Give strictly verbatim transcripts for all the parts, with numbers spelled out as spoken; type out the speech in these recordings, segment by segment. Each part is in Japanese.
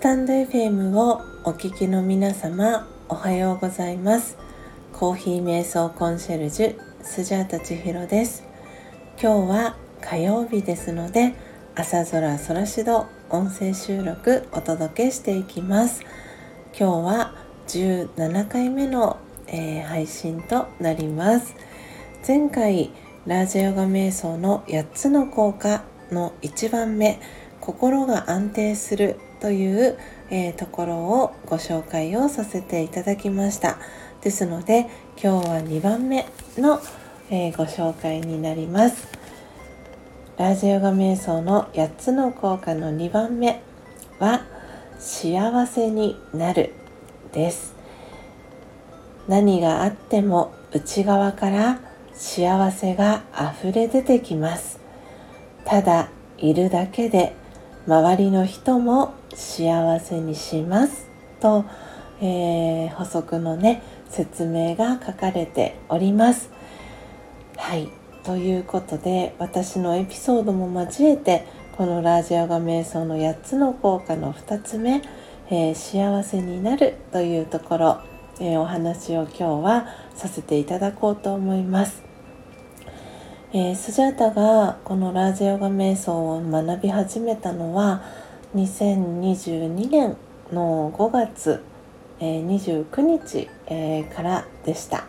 スタンド エフエム をお聞きの皆様、おはようございます。コーヒー瞑想コンシェルジュスジャータ千尋です。今日は火曜日ですので、朝空空しど音声収録お届けしていきます。今日はじゅうななかいめの、えー、配信となります。前回ラージャヨガ瞑想のやっつの効果のいちばんめ、心が安定するという、えー、ところをご紹介をさせていただきました。ですので今日はにばんめの、えー、ご紹介になります。ラージャヨガ瞑想のやっつの効果のにばんめは、幸せになるです。何があっても内側から幸せがあふれ出てきます。ただいるだけで周りの人も幸せにしますと、えー、補足のね説明が書かれております。はい、ということで、私のエピソードも交えてこのラージャヨガ瞑想のやっつの効果のふたつめ、えー、幸せになるというところ、えー、お話を今日はさせていただこうと思います。えー、スジャータがこのラージャヨガ瞑想を学び始めたのはにせんにじゅうにねんのごがつ、えー、にじゅうくにち、えー、からでした。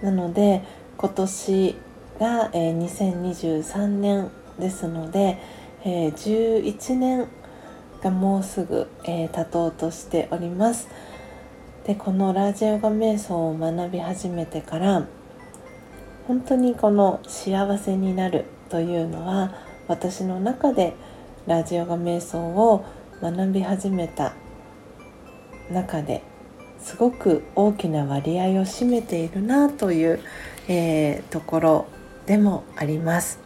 なので今年が、えー、にせんにじゅうさんねんですので、えー、じゅういちねんがもうすぐ、えー、経とうとしております。で、このラージャヨガ瞑想を学び始めてから本当にこの幸せになるというのは、私の中でラージャヨガ瞑想を学び始めた中ですごく大きな割合を占めているなという、えー、ところでもあります。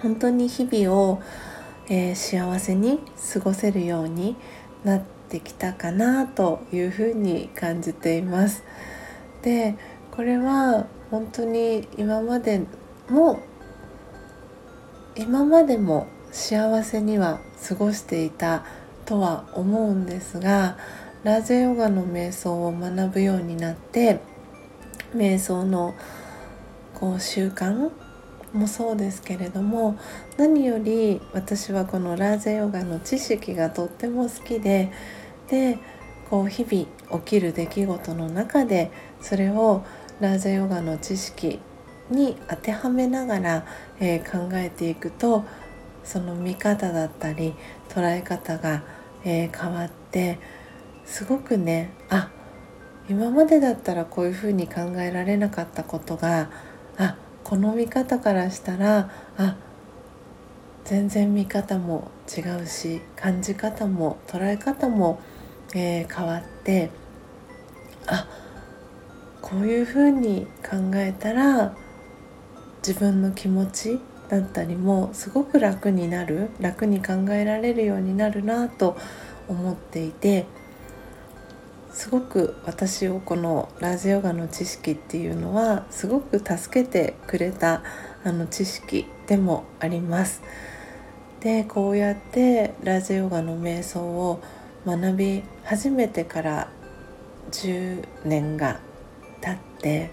本当に日々を、えー、幸せに過ごせるようになってきたかなというふうに感じています。で、これは本当に今までも今までも幸せには過ごしていたとは思うんですが、ラージャヨガの瞑想を学ぶようになって、瞑想のこう習慣もそうですけれども、何より私はこのラージャヨガの知識がとっても好きで、でこう日々起きる出来事の中でそれをラージャヨガの知識に当てはめながら、えー、考えていくと、その見方だったり捉え方が、えー、変わって、すごくね、あ、今までだったらこういうふうに考えられなかったことが、あ、この見方からしたら、あ、全然見方も違うし、感じ方も捉え方も、えー、変わって、あ、こういうふうに考えたら自分の気持ちだったりもすごく楽になる、楽に考えられるようになるなと思っていて、すごく私をこのラージャヨガの知識っていうのはすごく助けてくれたあの知識でもあります。で、こうやってラージャヨガの瞑想を学び始めてからじゅうねんが経って、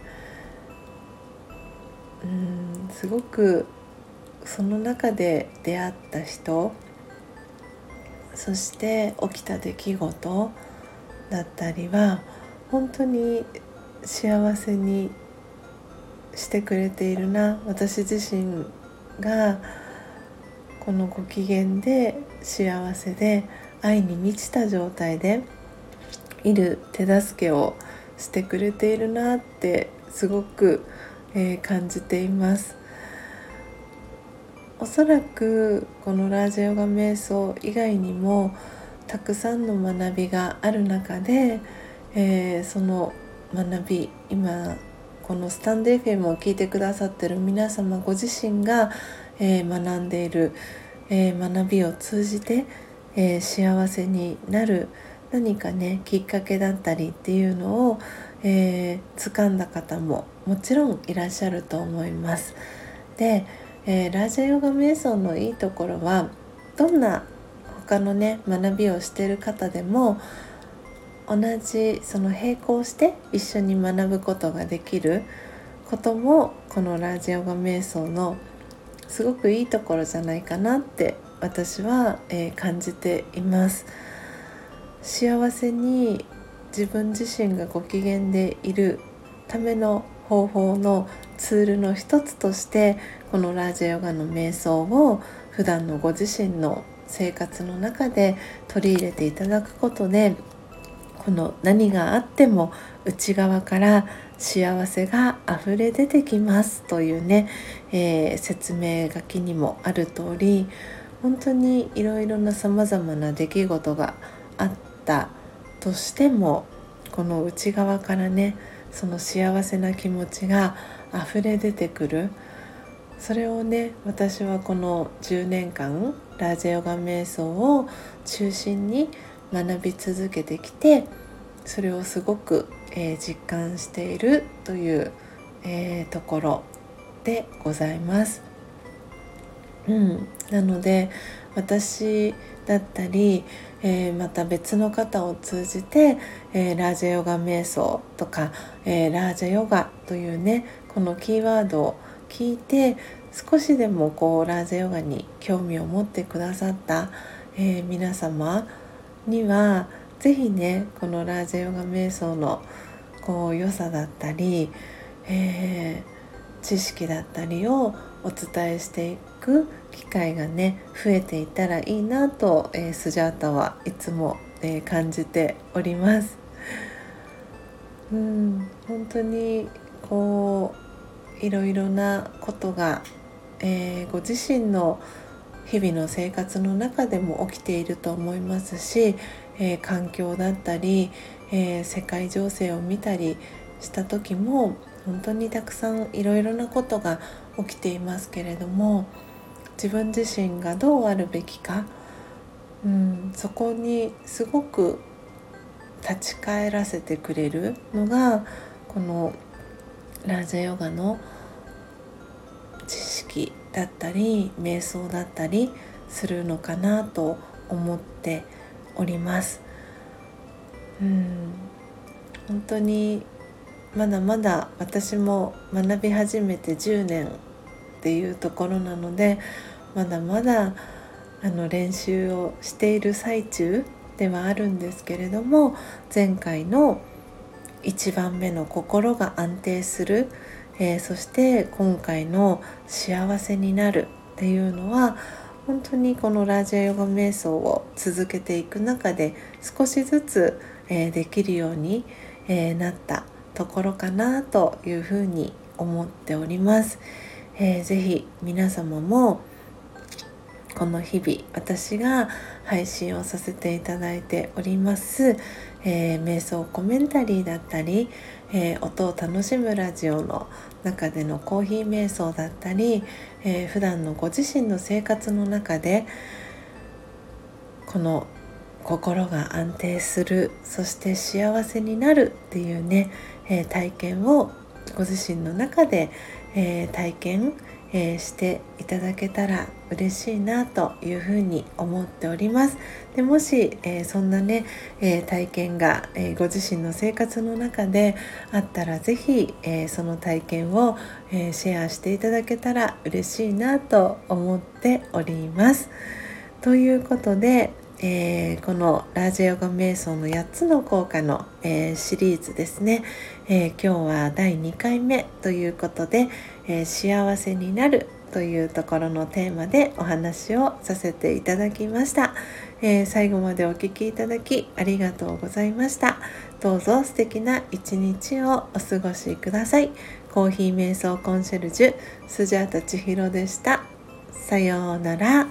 うーんすごくその中で出会った人、そして起きた出来事だったりは本当に幸せにしてくれているな、私自身がこのご機嫌で幸せで愛に満ちた状態でいる手助けをしてくれているなってすごく、えー、感じています。おそらくこのラージャヨガ瞑想以外にもたくさんの学びがある中で、えー、その学び、今このスタンド エフエム を聞いてくださってる皆様ご自身が、えー、学んでいる、えー、学びを通じて、えー、幸せになる何かねきっかけだったりっていうのを、えー、掴んだ方ももちろんいらっしゃると思います。で、えー、ラージャヨガ瞑想のいいところは、どんな他のね学びをしている方でも同じその並行して一緒に学ぶことができることもこのラジオガ瞑想のすごくいいところじゃないかなって私は、えー、感じています。幸せに自分自身がご機嫌でいるための方法のツールの一つとしてこのラージャヨガの瞑想を普段のご自身の生活の中で取り入れていただくことで、この何があっても内側から幸せがあふれ出てきますというね、えー、説明書きにもある通り、本当にいろいろなさまざまな出来事があったとしても、この内側からねその幸せな気持ちがあふれ出てくる。それをね私はこのじゅうねんかんラージャヨガ瞑想を中心に学び続けてきて、それをすごく、えー、実感しているという、えー、ところでございます、うん、なので私だったり、えー、また別の方を通じて、えー、ラージャヨガ瞑想とか、えー、ラージャヨガというねこのキーワードを聞いて少しでもこうラージャヨガに興味を持ってくださった、えー、皆様にはぜひねこのラージャヨガ瞑想のこう良さだったり、えー、知識だったりをお伝えしていく機会がね増えていたらいいなと、えー、スジャータはいつも、えー、感じております。うん、本当にこういろいろなことが、えー、ご自身の日々の生活の中でも起きていると思いますし、えー、環境だったり、えー、世界情勢を見たりした時も本当にたくさんいろいろなことが起きていますけれども、自分自身がどうあるべきか、うん、そこにすごく立ち返らせてくれるのがこのラージャヨガの知識だったり瞑想だったりするのかなと思っております。うん、本当にまだまだ私も学び始めてじゅうねんっていうところなので、まだまだあの練習をしている最中ではあるんですけれども、前回のいちばんめの心が安定する、えー、そして今回の幸せになるっていうのは本当にこのラージャヨガ瞑想を続けていく中で少しずつ、えー、できるように、えー、なったところかなというふうに思っております。えー、ぜひ皆様もこの日々私が配信をさせていただいております、えー、瞑想コメンタリーだったり、えー、音を楽しむラジオの中でのコーヒー瞑想だったり、えー、普段のご自身の生活の中でこの心が安定する、そして幸せになるっていうね、えー、体験をご自身の中で、えー、体験、えー、していただけたら嬉しいなというふうに思っております。でもし、えー、そんなね、えー、体験が、えー、ご自身の生活の中であったらぜひ、えー、その体験を、えー、シェアしていただけたら嬉しいなと思っております。ということで、えー、このラージャヨガ瞑想のやっつの効果の、えー、シリーズですね、えー、今日はだいにかいめということで、えー、幸せになるというところのテーマでお話をさせていただきました。えー、最後までお聞きいただきありがとうございました。どうぞ素敵な一日をお過ごしください。コーヒー瞑想コンシェルジュスジャータ千尋でした。さようなら。